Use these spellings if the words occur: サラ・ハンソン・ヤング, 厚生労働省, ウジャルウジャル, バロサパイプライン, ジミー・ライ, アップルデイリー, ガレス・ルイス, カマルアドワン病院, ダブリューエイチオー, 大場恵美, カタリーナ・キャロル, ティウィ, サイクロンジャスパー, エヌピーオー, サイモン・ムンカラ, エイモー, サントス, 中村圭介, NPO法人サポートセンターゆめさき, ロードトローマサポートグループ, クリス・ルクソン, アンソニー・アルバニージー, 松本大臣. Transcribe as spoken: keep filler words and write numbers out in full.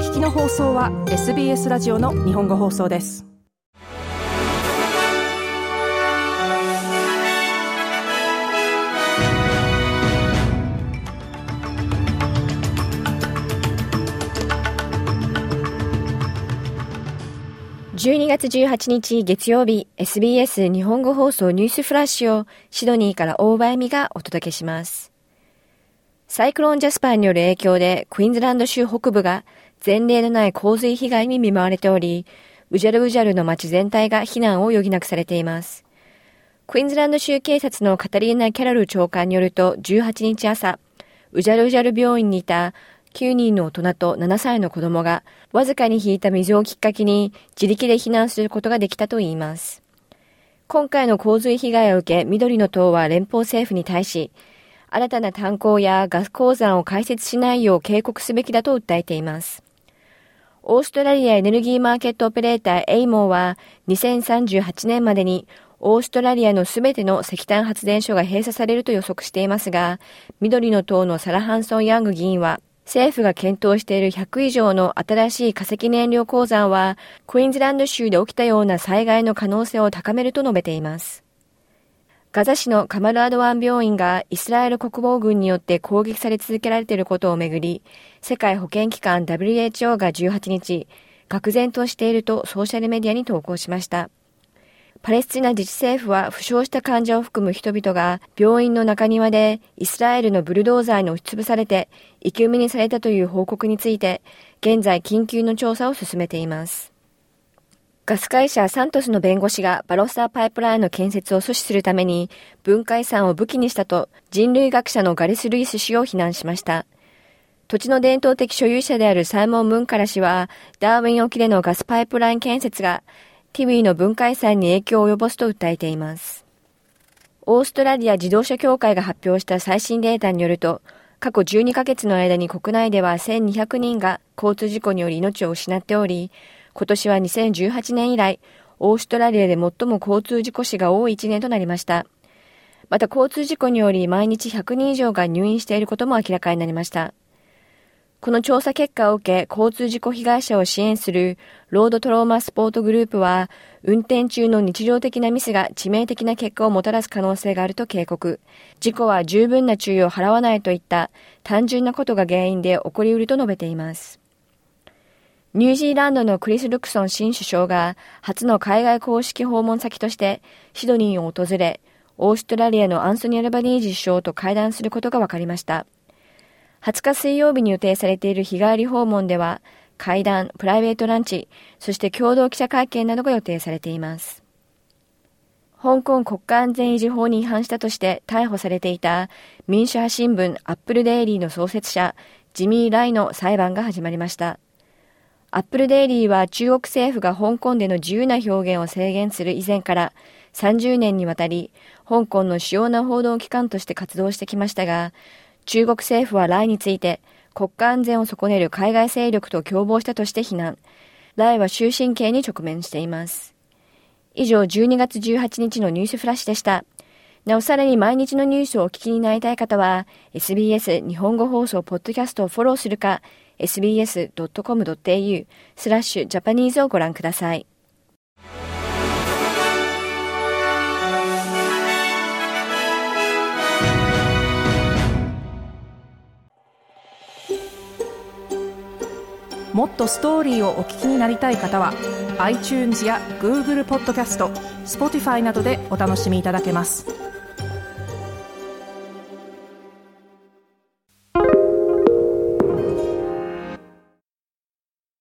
聞きの放送は エスビーエス ラジオの日本語放送です。じゅうにがつじゅうはちにち月曜日、 エスビーエス 日本語放送ニュースフラッシュをシドニーから大場恵美がお届けします。サイクロンジャスパーによる影響でクイーンズランド州北部が前例のない洪水被害に見舞われており、ウジャルウジャルの町全体が避難を余儀なくされています。クイーンズランド州警察のカタリーナ・キャロル長官によると、じゅうはちにち朝、ウジャルウジャル病院にいたきゅうにんの大人とななさいの子供がわずかに引いた水をきっかけに自力で避難することができたといいます。今回の洪水被害を受け、緑の党は連邦政府に対し、新たな炭鉱やガス鉱山を開設しないよう警告すべきだと訴えています。オーストラリアエネルギーマーケットオペレーターエイモーは、にせんさんじゅうはちねんまでにオーストラリアのすべての石炭発電所が閉鎖されると予測していますが、緑の党のサラ・ハンソン・ヤング議員は、政府が検討しているひゃくいじょうの新しい化石燃料鉱山は、クイーンズランド州で起きたような災害の可能性を高めると述べています。ガザ市のカマルアドワン病院がイスラエル国防軍によって攻撃され続けられていることをめぐり、世界保健機関 ダブリューエイチオー がじゅうはちにち、愕然としているとソーシャルメディアに投稿しました。パレスチナ自治政府は負傷した患者を含む人々が病院の中庭でイスラエルのブルドーザーに押しつぶされて生き埋めにされたという報告について、現在緊急の調査を進めています。ガス会社サントスの弁護士がバロサパイプラインの建設を阻止するために文化遺産を武器にしたと人類学者のガレス・ルイス氏を非難しました。土地の伝統的所有者であるサイモン・ムンカラ氏は、ダーウィン沖でのガスパイプライン建設がティウィの文化遺産に影響を及ぼすと訴えています。オーストラリア自動車協会が発表した最新データによると、過去じゅうにかげつの間に国内ではせんにひゃくにんが交通事故により命を失っており、今年はにせんじゅうはちねん以来、オーストラリアで最も交通事故死が多いいちねんとなりました。また交通事故により毎日ひゃくにんいじょうが入院していることも明らかになりました。この調査結果を受け、交通事故被害者を支援するロードトローマサポートグループは、運転中の日常的なミスが致命的な結果をもたらす可能性があると警告。事故は十分な注意を払わないといった単純なことが原因で起こりうると述べています。ニュージーランドのクリス・ルクソン新首相が初の海外公式訪問先としてシドニーを訪れ、オーストラリアのアンソニー・アルバニージー首相と会談することが分かりました。はつか水曜日に予定されている日帰り訪問では、会談、プライベートランチ、そして共同記者会見などが予定されています。香港国家安全維持法に違反したとして逮捕されていた民主派新聞アップルデイリーの創設者、ジミー・ライの裁判が始まりました。アップルデイリーは中国政府が香港での自由な表現を制限する以前からさんじゅうねんにわたり、香港の主要な報道機関として活動してきましたが、中国政府はライについて国家安全を損ねる海外勢力と共謀したとして非難。ライは終身刑に直面しています。以上、じゅうにがつじゅうはちにちのニュースフラッシュでした。なお、さらに毎日のニュースをお聞きになりたい方は、エスビーエス 日本語放送ポッドキャストをフォローするか、エスビーエスドットコムドットエーユー スラッシュジャパニーズをご覧ください。もっとストーリーをお聞きになりたい方は iTunes や Google ポッドキャスト、Spotify などでお楽しみいただけます。